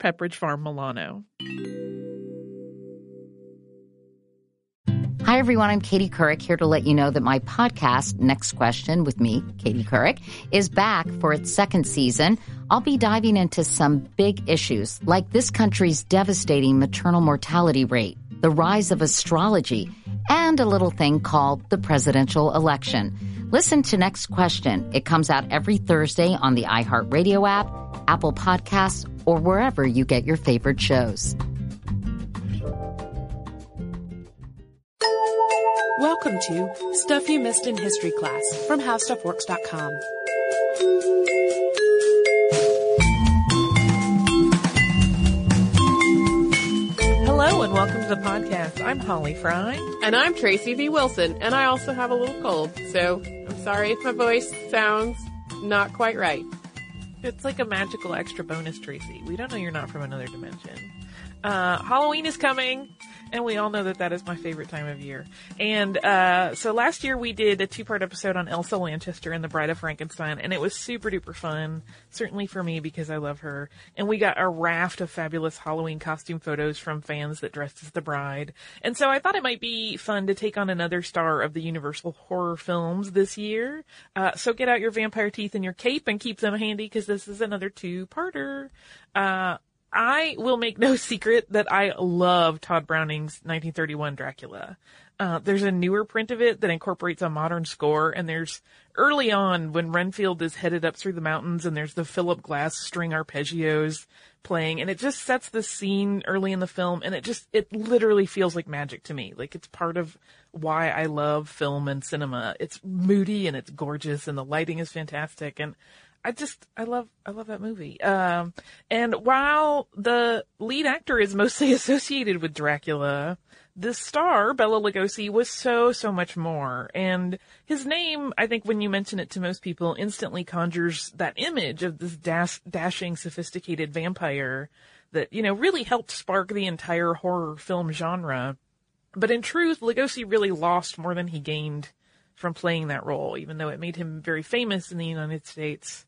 Pepperidge Farm Milano. Hi, everyone. I'm Katie Couric here to let you know that my podcast, Next Question, with me, Katie Couric, is back for its second season. I'll be diving into some big issues like this country's devastating maternal mortality rate, the rise of astrology, and a little thing called the presidential election. Listen to Next Question. It comes out every Thursday on the iHeartRadio app, Apple Podcasts, or wherever you get your favorite shows. Welcome to Stuff You Missed in History Class from HowStuffWorks.com. Hello and welcome to the podcast. I'm Holly Fry. And I'm Tracy V. Wilson. And I also have a little cold, so I'm sorry if my voice sounds not quite right. It's like a magical extra bonus, Tracy. We don't know you're not from another dimension. Halloween is coming, and we all know that that is my favorite time of year. And so last year we did a two-part episode on Elsa Lanchester and the Bride of Frankenstein, and it was super-duper fun, certainly for me because I love her. And we got a raft of fabulous Halloween costume photos from fans that dressed as the bride. And so I thought it might be fun to take on another star of the Universal horror films this year. So get out your vampire teeth and your cape and keep them handy because this is another two-parter. I will make no secret that I love Todd Browning's 1931 Dracula. There's a newer print of it that incorporates a modern score, and there's early on when Renfield is headed up through the mountains, and there's the Philip Glass string arpeggios playing, and it just sets the scene early in the film, and it literally feels like magic to me. Like, it's part of why I love film and cinema. It's moody, and it's gorgeous, and the lighting is fantastic, and I love that movie. And while the lead actor is mostly associated with Dracula, the star, Bela Lugosi, was so much more. And his name, I think when you mention it to most people, instantly conjures that image of this dashing, sophisticated vampire that, you know, really helped spark the entire horror film genre. But in truth, Lugosi really lost more than he gained from playing that role, even though it made him very famous in the United States.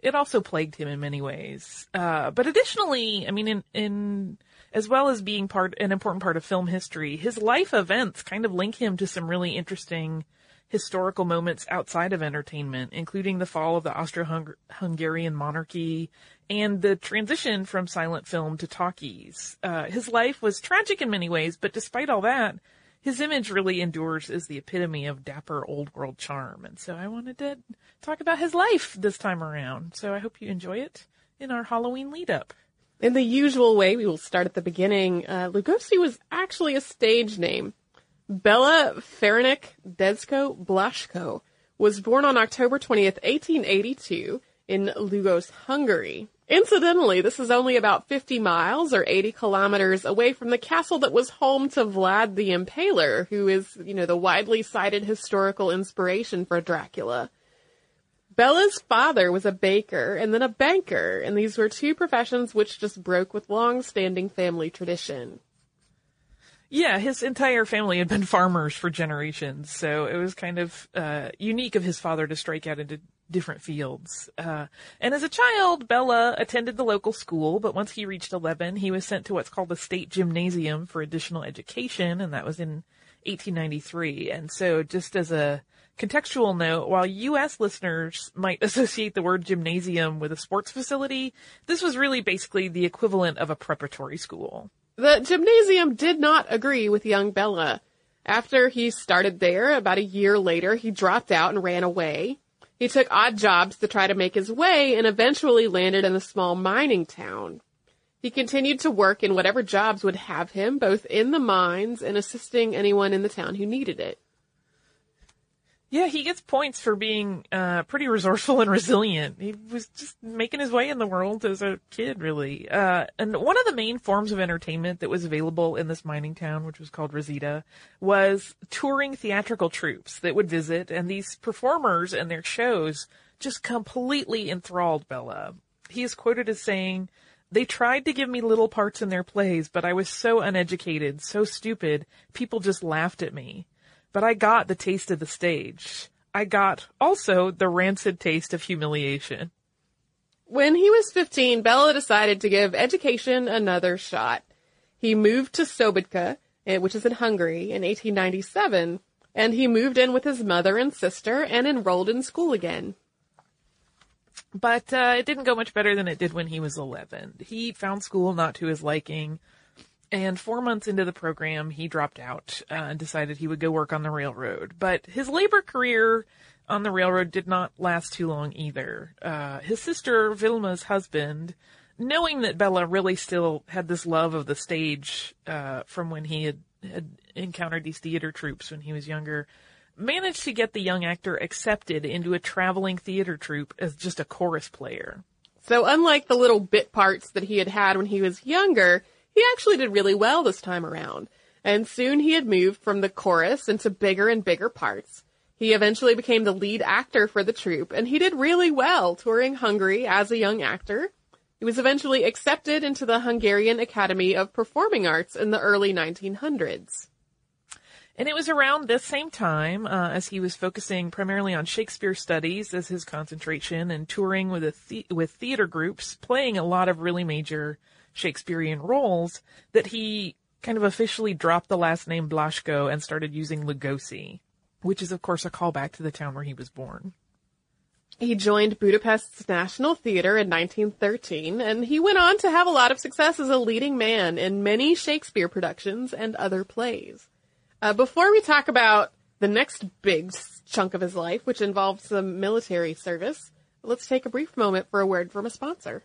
It also plagued him in many ways. But additionally, I mean, in as well as being an important part of film history, his life events kind of link him to some really interesting historical moments outside of entertainment, including the fall of the Austro-Hungarian monarchy and the transition from silent film to talkies. His life was tragic in many ways, but despite all that, his image really endures as the epitome of dapper old world charm. And so I wanted to talk about his life this time around. So I hope you enjoy it in our Halloween lead up. In the usual way, we will start at the beginning. Lugosi was actually a stage name. Béla Ferenc Dezső Blaskó was born on October 20th, 1882 in Lugos, Hungary. Incidentally, this is only about 50 miles or 80 kilometers away from the castle that was home to Vlad the Impaler, who is, you know, the widely cited historical inspiration for Dracula. Bella's father was a baker and then a banker, and these were two professions which just broke with long-standing family tradition. Yeah, his entire family had been farmers for generations, so it was kind of unique of his father to strike out into different fields. And as a child, Bela attended the local school, but once he reached 11, he was sent to what's called the state gymnasium for additional education, and that was in 1893. And so just as a contextual note, while U.S. listeners might associate the word gymnasium with a sports facility, this was really basically the equivalent of a preparatory school. The gymnasium did not agree with young Bela. After he started there, about a year later, he dropped out and ran away. He took odd jobs to try to make his way and eventually landed in a small mining town. He continued to work in whatever jobs would have him, both in the mines and assisting anyone in the town who needed it. Yeah, he gets points for being pretty resourceful and resilient. He was just making his way in the world as a kid, really. And one of the main forms of entertainment that was available in this mining town, which was called Rosita, was touring theatrical troupes that would visit, and these performers and their shows just completely enthralled Béla. He is quoted as saying, "They tried to give me little parts in their plays, but I was so uneducated, so stupid, people just laughed at me. But I got the taste of the stage. I got, also, the rancid taste of humiliation." When he was 15, Béla decided to give education another shot. He moved to Sobotka, which is in Hungary, in 1897, and he moved in with his mother and sister and enrolled in school again. But it didn't go much better than it did when he was 11. He found school not to his liking, and 4 months into the program, he dropped out and decided he would go work on the railroad. But his labor career on the railroad did not last too long either. His sister Vilma's husband, knowing that Béla really still had this love of the stage from when he had encountered these theater troupes when he was younger, managed to get the young actor accepted into a traveling theater troupe as just a chorus player. So unlike the little bit parts that he had had when he was younger, he actually did really well this time around, and soon he had moved from the chorus into bigger and bigger parts. He eventually became the lead actor for the troupe, and he did really well touring Hungary as a young actor. He was eventually accepted into the Hungarian Academy of Performing Arts in the early 1900s. And it was around this same time, as he was focusing primarily on Shakespeare studies as his concentration and touring with theater groups, playing a lot of really major Shakespearean roles, that he kind of officially dropped the last name Blaschko and started using Lugosi, which is, of course, a callback to the town where he was born. He joined Budapest's National Theater in 1913, and he went on to have a lot of success as a leading man in many Shakespeare productions and other plays. Before we talk about the next big chunk of his life, which involved some military service, let's take a brief moment for a word from a sponsor.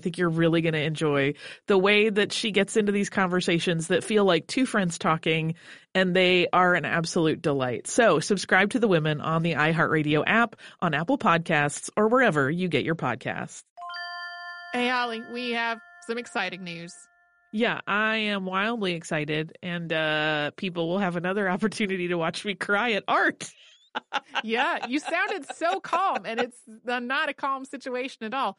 think you're really going to enjoy the way that she gets into these conversations that feel like two friends talking, and they are an absolute delight. So subscribe to The Women on the iHeartRadio app, on Apple Podcasts, or wherever you get your podcasts. Hey, Holly, we have some exciting news. Yeah, I am wildly excited, and people will have another opportunity to watch me cry at art. Yeah, you sounded so calm, and it's not a calm situation at all.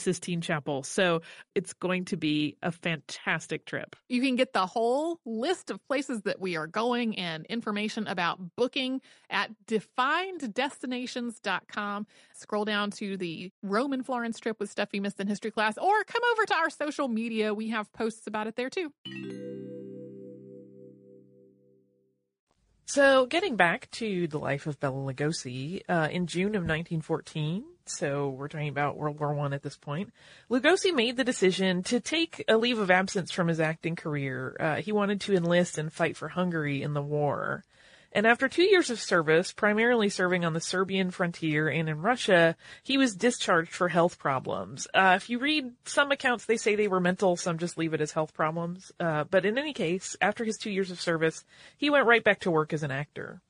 Sistine Chapel. So it's going to be a fantastic trip. You can get the whole list of places that we are going and information about booking at defineddestinations.com. Scroll down to the Rome and Florence trip with stuff you missed in history class, or come over to our social media. We have posts about it there too. So getting back to the life of Béla Lugosi, in June of 1914, so we're talking about World War I at this point. Lugosi made the decision to take a leave of absence from his acting career. He wanted to enlist and fight for Hungary in the war. And after 2 years of service, primarily serving on the Serbian frontier and in Russia, he was discharged for health problems. If you read some accounts, they say they were mental, some just leave it as health problems. But in any case, after his 2 years of service, he went right back to work as an actor.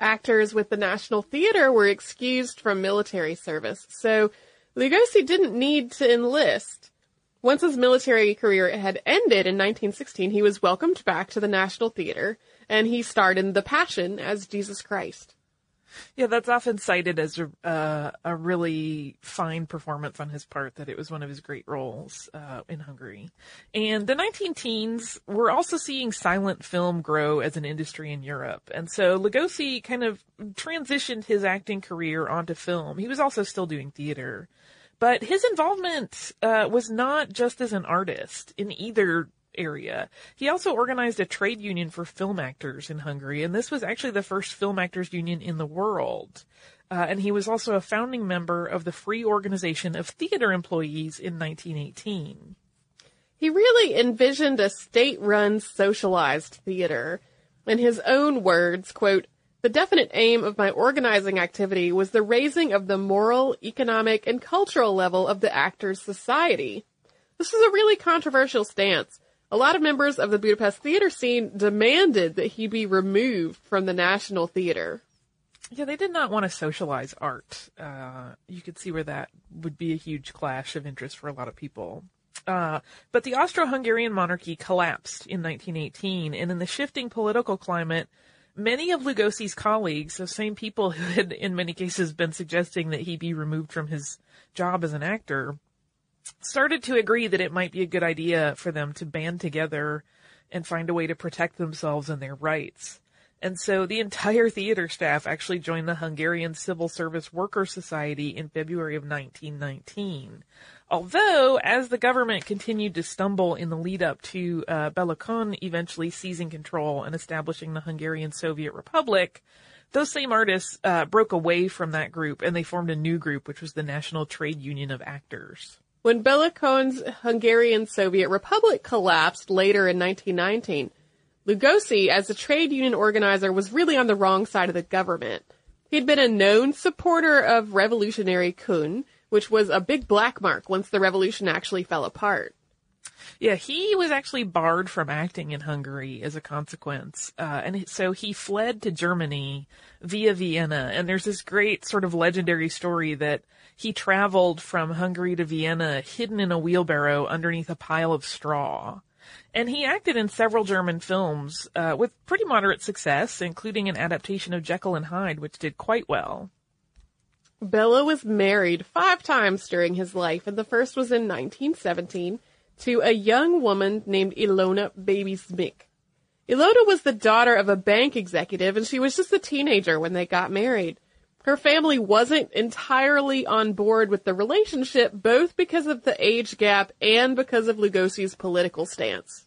Actors with the National Theater were excused from military service, so Lugosi didn't need to enlist. Once his military career had ended in 1916, he was welcomed back to the National Theater, and he starred in The Passion as Jesus Christ. Yeah, that's often cited as a really fine performance on his part, that it was one of his great roles in Hungary. And the 19-teens were also seeing silent film grow as an industry in Europe. And so Lugosi kind of transitioned his acting career onto film. He was also still doing theater. But his involvement was not just as an artist in either area. He also organized a trade union for film actors in Hungary, and this was actually the first film actors union in the world. And he was also a founding member of the Free Organization of Theater Employees in 1918. He really envisioned a state-run socialized theater. In his own words, quote, "The definite aim of my organizing activity was the raising of the moral, economic, and cultural level of the actors' society." This was a really controversial stance. A lot of members of the Budapest theater scene demanded that he be removed from the National Theater. Yeah, they did not want to socialize art. You could see where that would be a huge clash of interest for a lot of people. But the Austro-Hungarian monarchy collapsed in 1918, and in the shifting political climate, many of Lugosi's colleagues, those same people who had in many cases been suggesting that he be removed from his job as an actor, started to agree that it might be a good idea for them to band together and find a way to protect themselves and their rights. And so the entire theater staff actually joined the Hungarian Civil Service Workers Society in February of 1919. Although, as the government continued to stumble in the lead-up to Bélakon eventually seizing control and establishing the Hungarian Soviet Republic, those same artists broke away from that group, and they formed a new group, which was the National Trade Union of Actors. When Bélakon's Hungarian Soviet Republic collapsed later in 1919, Lugosi, as a trade union organizer, was really on the wrong side of the government. He'd been a known supporter of revolutionary Kun, which was a big black mark once the revolution actually fell apart. Yeah, he was actually barred from acting in Hungary as a consequence. And so he fled to Germany via Vienna. And there's this great sort of legendary story that he traveled from Hungary to Vienna hidden in a wheelbarrow underneath a pile of straw. And he acted in several German films with pretty moderate success, including an adaptation of Jekyll and Hyde, which did quite well. Béla was married 5 times during his life, and the first was in 1917 to a young woman named Ilona Babysmik. Ilona was the daughter of a bank executive, and she was just a teenager when they got married. Her family wasn't entirely on board with the relationship, both because of the age gap and because of Lugosi's political stance.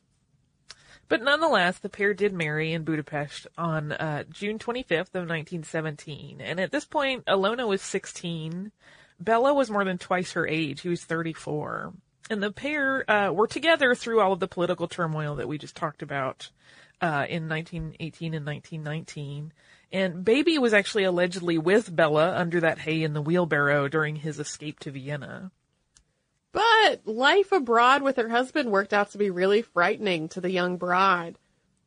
But nonetheless, the pair did marry in Budapest on June 25th of 1917. And at this point, Ilona was 16. Béla was more than twice her age. He was 34. And the pair were together through all of the political turmoil that we just talked about in 1918 and 1919. And Baby was actually allegedly with Béla under that hay in the wheelbarrow during his escape to Vienna. But life abroad with her husband worked out to be really frightening to the young bride.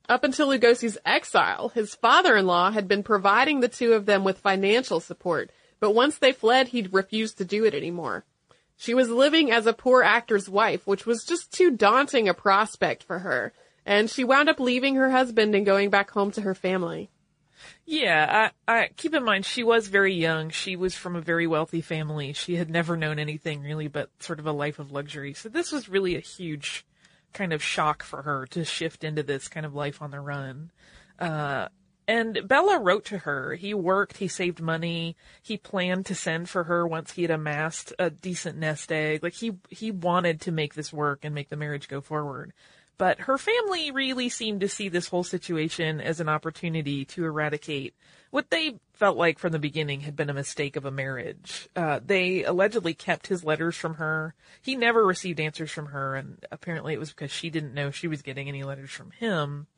Up until Lugosi's exile, his father-in-law had been providing the two of them with financial support, but once they fled, he'd refused to do it anymore. She was living as a poor actor's wife, which was just too daunting a prospect for her, and she wound up leaving her husband and going back home to her family. Yeah, I keep in mind, she was very young. She was from a very wealthy family. She had never known anything really but sort of a life of luxury. So this was really a huge kind of shock for her to shift into this kind of life on the run. And Béla wrote to her. He worked, he saved money, he planned to send for her once he had amassed a decent nest egg. Like he wanted to make this work and make the marriage go forward. But her family really seemed to see this whole situation as an opportunity to eradicate what they felt like from the beginning had been a mistake of a marriage. They allegedly kept his letters from her. He never received answers from her, and apparently it was because she didn't know she was getting any letters from him.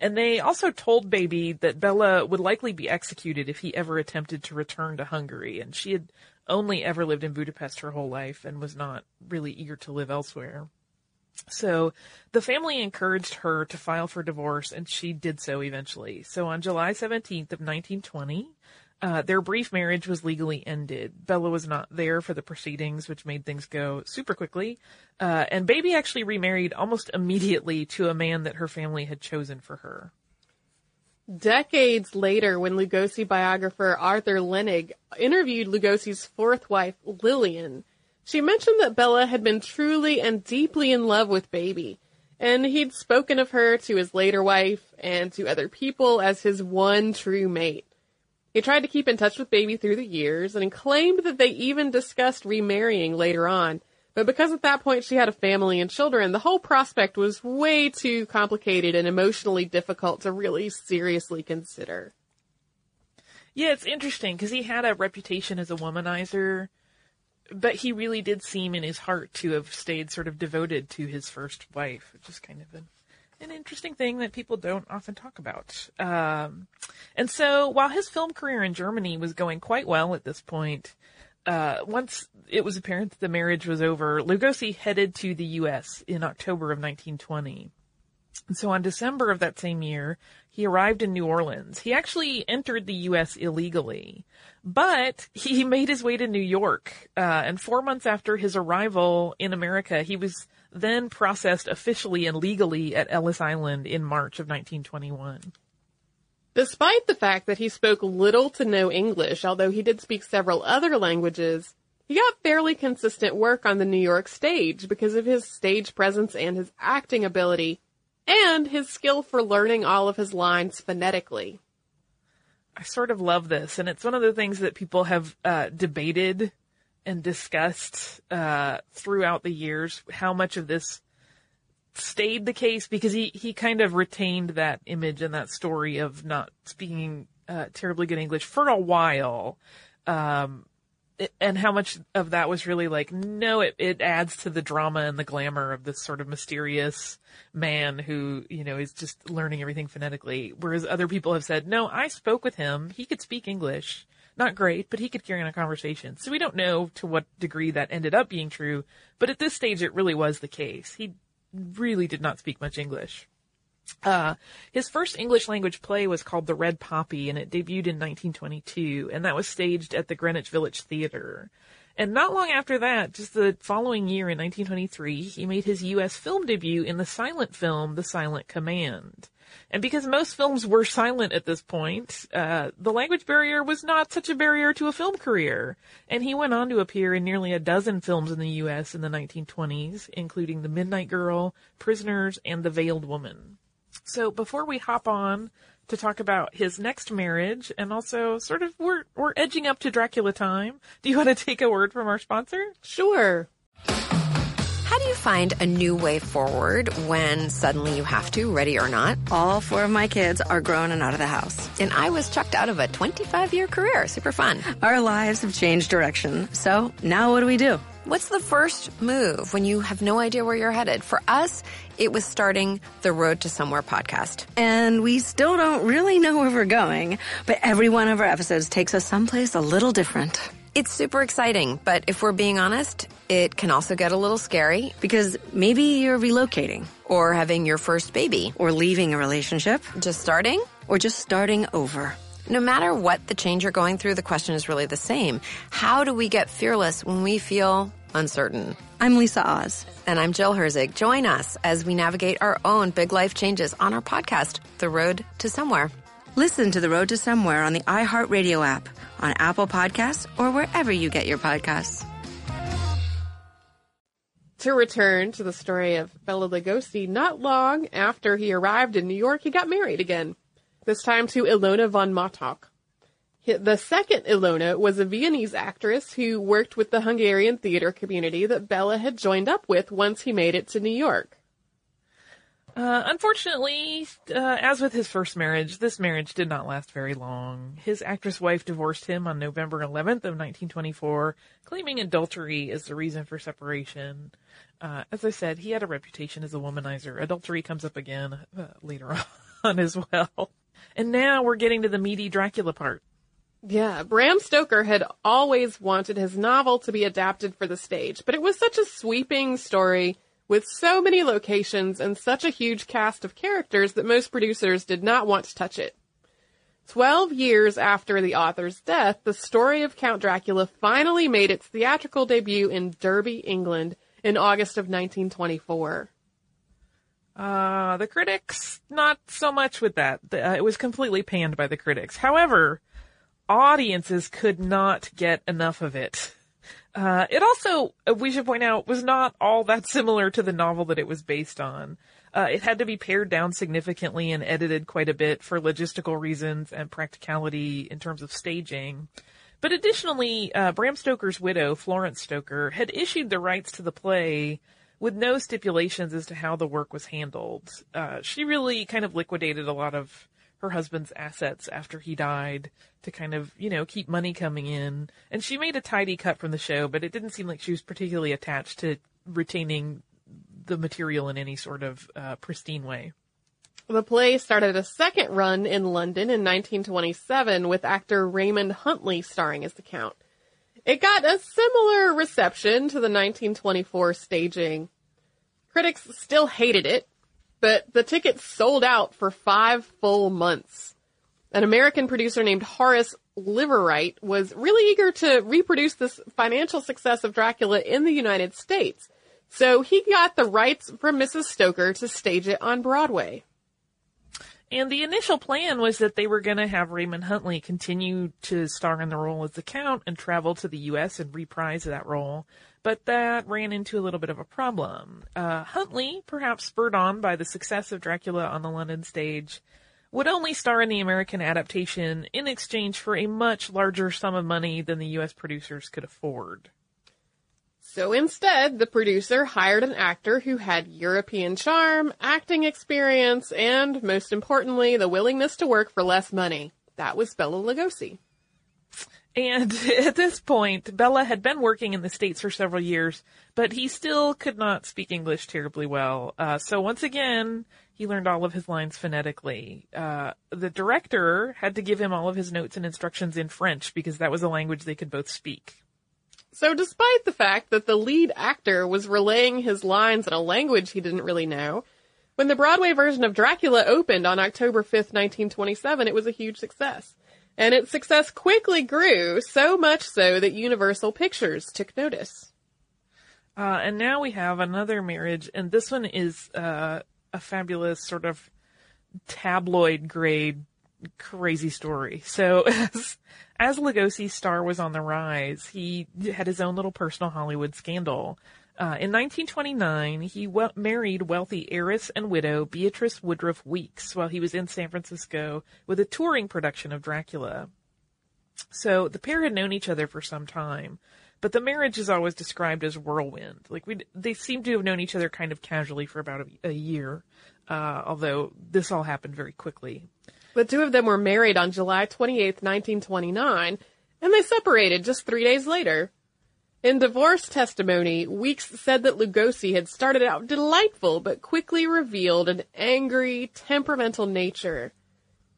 And they also told Baby that Bella would likely be executed if he ever attempted to return to Hungary, and she had only ever lived in Budapest her whole life and was not really eager to live elsewhere. So the family encouraged her to file for divorce, and she did so eventually. So on July 17th of 1920, their brief marriage was legally ended. Bella was not there for the proceedings, which made things go super quickly. And Baby actually remarried almost immediately to a man that her family had chosen for her. Decades later, when Lugosi biographer Arthur Lenig interviewed Lugosi's fourth wife, Lillian, she mentioned that Bella had been truly and deeply in love with Baby, and he'd spoken of her to his later wife and to other people as his one true mate. He tried to keep in touch with Baby through the years and claimed that they even discussed remarrying later on, but because at that point she had a family and children, the whole prospect was way too complicated and emotionally difficult to really seriously consider. Yeah, it's interesting because he had a reputation as a womanizer, but he really did seem in his heart to have stayed sort of devoted to his first wife, which is kind of an interesting thing that people don't often talk about. And so while his film career in Germany was going quite well at this point, once it was apparent that the marriage was over, Lugosi headed to the U.S. in October of 1920. And so on December of that same year, he arrived in New Orleans. He actually entered the U.S. illegally, but he made his way to New York. And 4 months after his arrival in America, he was then processed officially and legally at Ellis Island in March of 1921. Despite the fact that he spoke little to no English, although he did speak several other languages, he got fairly consistent work on the New York stage because of his stage presence and his acting ability, and his skill for learning all of his lines phonetically. I sort of love this, and it's one of the things that people have debated and discussed throughout the years, how much of this stayed the case, because he kind of retained that image and that story of not speaking terribly good English for a while, and how much of that was really like, no, it adds to the drama and the glamour of this sort of mysterious man who, you know, is just learning everything phonetically. Whereas other people have said, no, I spoke with him. He could speak English. Not great, but he could carry on a conversation. So we don't know to what degree that ended up being true. But at this stage, it really was the case. He really did not speak much English. His first English language play was called The Red Poppy, and it debuted in 1922, and that was staged at the Greenwich Village Theater. And not long after that, just the following year in 1923, he made his U.S. film debut in the silent film The Silent Command. And because most films were silent at this point, the language barrier was not such a barrier to a film career. And he went on to appear in nearly a dozen films in the U.S. in the 1920s, including The Midnight Girl, Prisoners, and The Veiled Woman. So before we hop on to talk about his next marriage, and also sort of we're edging up to Dracula time, do you want to take a word from our sponsor? Sure. How do you find a new way forward when suddenly you have to, ready or not? All four of my kids are grown and out of the house. And I was chucked out of a 25-year career. Super fun. Our lives have changed direction. So now what do we do? What's the first move when you have no idea where you're headed? For us, it was starting the Road to Somewhere podcast. And we still don't really know where we're going, but every one of our episodes takes us someplace a little different. It's super exciting, but if we're being honest, it can also get a little scary. Because maybe you're relocating. Or having your first baby. Or leaving a relationship. Just starting. Or just starting over. No matter what the change you're going through, the question is really the same. How do we get fearless when we feel uncertain? I'm Lisa Oz. And I'm Jill Herzig. Join us as we navigate our own big life changes on our podcast, The Road to Somewhere. Listen to The Road to Somewhere on the iHeartRadio app, on Apple Podcasts, or wherever you get your podcasts. To return to the story of Bela Lugosi, not long after he arrived in New York, he got married again, this time to Ilona von Motok. The second Ilona was a Viennese actress who worked with the Hungarian theater community that Bella had joined up with once he made it to New York. Unfortunately, as with his first marriage, this marriage did not last very long. His actress wife divorced him on November 11th of 1924, claiming adultery as the reason for separation. As I said, he had a reputation as a womanizer. Adultery comes up again later on as well. And now we're getting to the meaty Dracula part. Yeah, Bram Stoker had always wanted his novel to be adapted for the stage, but it was such a sweeping story with so many locations and such a huge cast of characters that most producers did not want to touch it. 12 years after the author's death, the story of Count Dracula finally made its theatrical debut in Derby, England, in August of 1924. The critics, not so much with that. It was completely panned by the critics. However, audiences could not get enough of it. It also, we should point out, was not all that similar to the novel that it was based on. It had to be pared down significantly and edited quite a bit for logistical reasons and practicality in terms of staging. But additionally, Bram Stoker's widow, Florence Stoker, had issued the rights to the play with no stipulations as to how the work was handled. She really kind of liquidated a lot of her husband's assets after he died to kind of, you know, keep money coming in. And she made a tidy cut from the show, but it didn't seem like she was particularly attached to retaining the material in any sort of pristine way. The play started a second run in London in 1927 with actor Raymond Huntley starring as the Count. It got a similar reception to the 1924 staging. Critics still hated it, but the tickets sold out for 5 full months. An American producer named Horace Liveright was really eager to reproduce this financial success of Dracula in the United States, so he got the rights from Mrs. Stoker to stage it on Broadway. And the initial plan was that they were going to have Raymond Huntley continue to star in the role as the Count and travel to the U.S. and reprise that role. But that ran into a little bit of a problem. Huntley, perhaps spurred on by the success of Dracula on the London stage, would only star in the American adaptation in exchange for a much larger sum of money than the U.S. producers could afford. So instead, the producer hired an actor who had European charm, acting experience, and, most importantly, the willingness to work for less money. That was Bela Lugosi. And at this point, Bela had been working in the States for several years, but he still could not speak English terribly well. So once again, he learned all of his lines phonetically. The director had to give him all of his notes and instructions in French because that was a language they could both speak. So despite the fact that the lead actor was relaying his lines in a language he didn't really know, when the Broadway version of Dracula opened on October 5th, 1927, it was a huge success. And its success quickly grew, so much so that Universal Pictures took notice. And now we have another marriage, and this one is a fabulous sort of tabloid-grade crazy story. So as Lugosi's star was on the rise, he had his own little personal Hollywood scandal. In 1929, he married wealthy heiress and widow Beatrice Woodruff Weeks while he was in San Francisco with a touring production of Dracula. So the pair had known each other for some time, but the marriage is always described as whirlwind. Like they seem to have known each other kind of casually for about a year, although this all happened very quickly. The two of them were married on July 28th, 1929, and they separated just 3 days later. In divorce testimony, Weeks said that Lugosi had started out delightful but quickly revealed an angry, temperamental nature.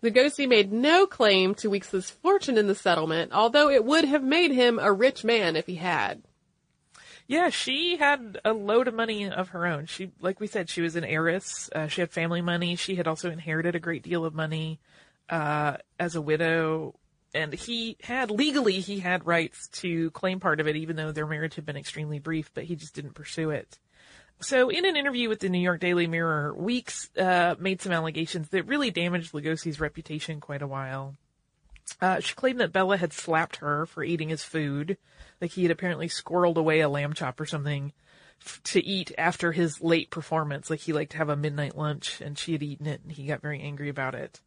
Lugosi made no claim to Weeks' fortune in the settlement, although it would have made him a rich man if he had. Yeah, she had a load of money of her own. She, like we said, she was an heiress. She had family money. She had also inherited a great deal of money as a widow. And he had rights to claim part of it, even though their marriage had been extremely brief, but he just didn't pursue it. So in an interview with the New York Daily Mirror, Weeks made some allegations that really damaged Lugosi's reputation quite a while. She claimed that Bela had slapped her for eating his food. Like he had apparently squirreled away a lamb chop or something to eat after his late performance. Like he liked to have a midnight lunch and she had eaten it and he got very angry about it.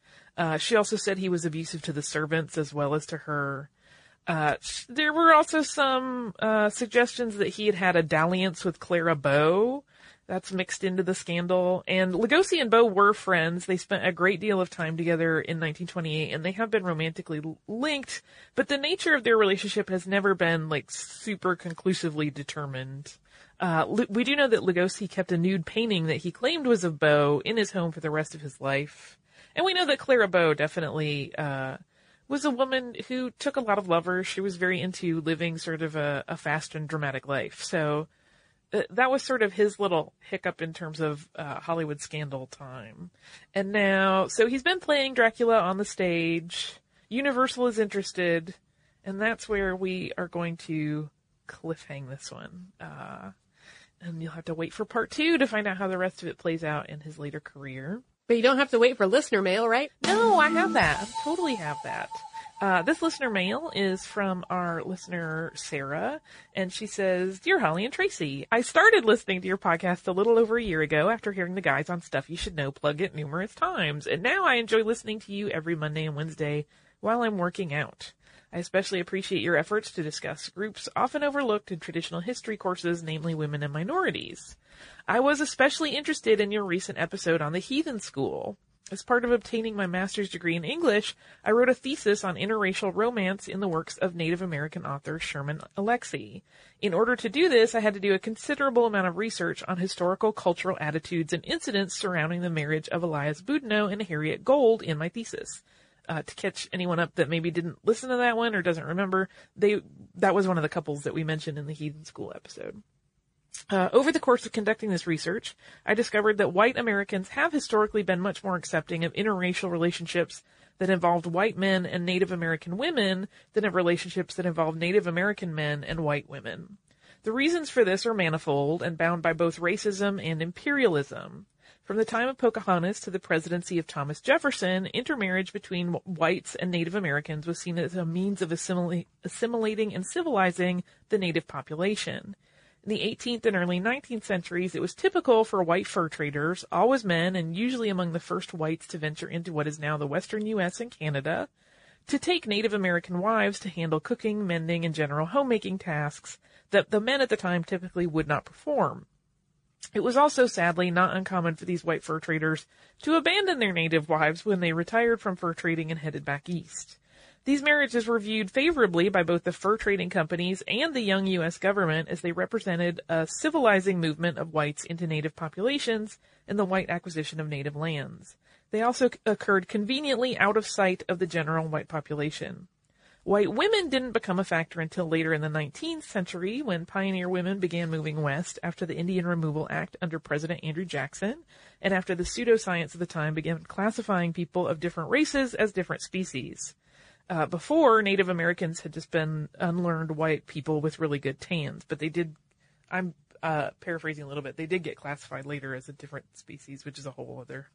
She also said he was abusive to the servants as well as to her. There were also some suggestions that he had had a dalliance with Clara Bow, that's mixed into the scandal. And Lugosi and Bow were friends. They spent a great deal of time together in 1928, and they have been romantically linked, but the nature of their relationship has never been, like, super conclusively determined. We do know that Lugosi kept a nude painting that he claimed was of Bow in his home for the rest of his life. And we know that Clara Bow definitely was a woman who took a lot of lovers. She was very into living sort of a fast and dramatic life. So that was sort of his little hiccup in terms of Hollywood scandal time. And now, so he's been playing Dracula on the stage. Universal is interested. And that's where we are going to cliffhang this one. And you'll have to wait for part two to find out how the rest of it plays out in his later career. But you don't have to wait for listener mail, right? No, I have that. I totally have that. This listener mail is from our listener, Sarah, and she says, Dear Holly and Tracy, I started listening to your podcast a little over a year ago after hearing the guys on Stuff You Should Know plug it numerous times, and now I enjoy listening to you every Monday and Wednesday while I'm working out. I especially appreciate your efforts to discuss groups often overlooked in traditional history courses, namely women and minorities. I was especially interested in your recent episode on the Heathen School. As part of obtaining my master's degree in English, I wrote a thesis on interracial romance in the works of Native American author Sherman Alexie. In order to do this, I had to do a considerable amount of research on historical cultural attitudes and incidents surrounding the marriage of Elias Boudinot and Harriet Gold in my thesis. To catch anyone up that maybe didn't listen to that one or doesn't remember, that was one of the couples that we mentioned in the Heathen School episode. Over the course of conducting this research, I discovered that white Americans have historically been much more accepting of interracial relationships that involved white men and Native American women than of relationships that involved Native American men and white women. The reasons for this are manifold and bound by both racism and imperialism. From the time of Pocahontas to the presidency of Thomas Jefferson, intermarriage between whites and Native Americans was seen as a means of assimilating and civilizing the native population. In the 18th and early 19th centuries, it was typical for white fur traders, always men and usually among the first whites to venture into what is now the western U.S. and Canada, to take Native American wives to handle cooking, mending, and general homemaking tasks that the men at the time typically would not perform. It was also, sadly, not uncommon for these white fur traders to abandon their native wives when they retired from fur trading and headed back east. These marriages were viewed favorably by both the fur trading companies and the young U.S. government as they represented a civilizing movement of whites into native populations and the white acquisition of native lands. They also occurred conveniently out of sight of the general white population. White women didn't become a factor until later in the 19th century when pioneer women began moving west after the Indian Removal Act under President Andrew Jackson and after the pseudoscience of the time began classifying people of different races as different species. Before, Native Americans had just been unlearned white people with really good tans, but they did, I'm paraphrasing a little bit, they did get classified later as a different species, which is a whole other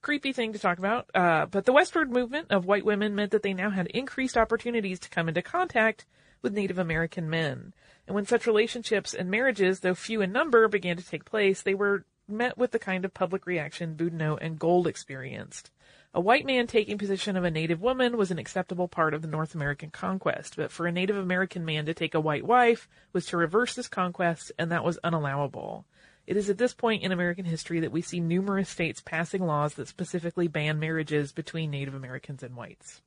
creepy thing to talk about, but the westward movement of white women meant that they now had increased opportunities to come into contact with Native American men. And when such relationships and marriages, though few in number, began to take place, they were met with the kind of public reaction Boudinot and Gold experienced. A white man taking possession of a Native woman was an acceptable part of the North American conquest, but for a Native American man to take a white wife was to reverse this conquest, and that was unallowable. It is at this point in American history that we see numerous states passing laws that specifically ban marriages between Native Americans and whites.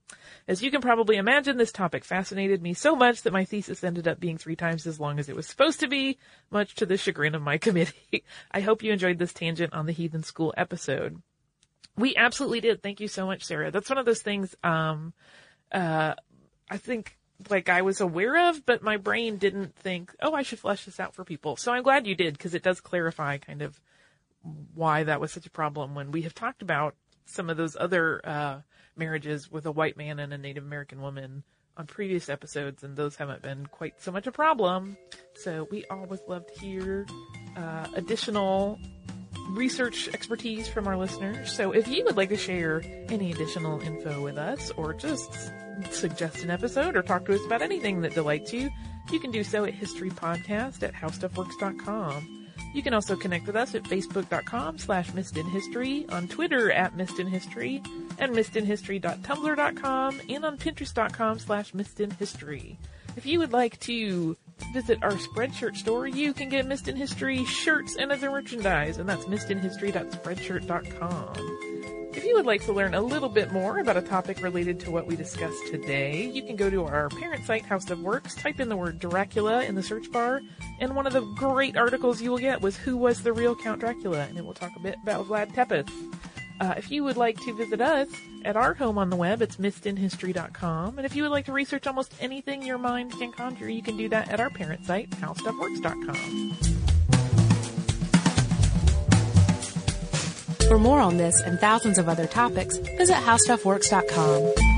As you can probably imagine, this topic fascinated me so much that my thesis ended up being 3 times as long as it was supposed to be, much to the chagrin of my committee. I hope you enjoyed this tangent on the Heathen School episode. We absolutely did. Thank you so much, Sarah. That's one of those things, I think, like, I was aware of, but my brain didn't think, oh, I should flesh this out for people. So I'm glad you did, because it does clarify kind of why that was such a problem when we have talked about some of those other marriages with a white man and a Native American woman on previous episodes, and those haven't been quite so much a problem. So we always love to hear additional research expertise from our listeners. So if you would like to share any additional info with us or just suggest an episode or talk to us about anything that delights you, you can do so at historypodcast@howstuffworks.com. You can also connect with us at facebook.com/missedinhistory, on Twitter at missedinhistory, and missedinhistory.tumblr.com, and on pinterest.com/missedinhistory. If you would like to Visit our Spreadshirt store. You can get Missed in History shirts and other merchandise, and that's missedinhistory.spreadshirt.com. If you would like to learn a little bit more about a topic related to what we discussed today, you can go to our parent site, House of Works, type in the word Dracula in the search bar, and one of the great articles you will get was Who Was the Real Count Dracula? And it will talk a bit about Vlad Tepes. If you would like to visit us at our home on the web, it's missedinhistory.com. And if you would like to research almost anything your mind can conjure, you can do that at our parent site, howstuffworks.com. For more on this and thousands of other topics, visit howstuffworks.com.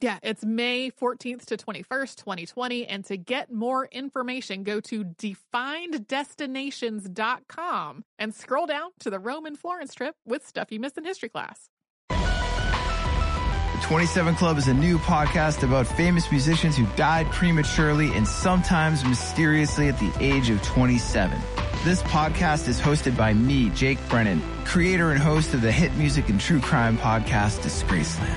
Yeah, it's May 14th to 21st, 2020. And to get more information, go to defineddestinations.com and scroll down to the Rome and Florence trip with Stuff You Missed in History Class. The 27 Club is a new podcast about famous musicians who died prematurely and sometimes mysteriously at the age of 27. This podcast is hosted by me, Jake Brennan, creator and host of the hit music and true crime podcast, Disgraceland.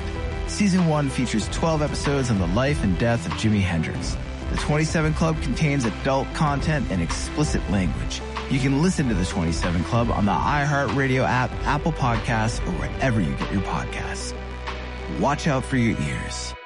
Season 1 features 12 episodes on the life and death of Jimi Hendrix. The 27 Club contains adult content and explicit language. You can listen to The 27 Club on the iHeartRadio app, Apple Podcasts, or wherever you get your podcasts. Watch out for your ears.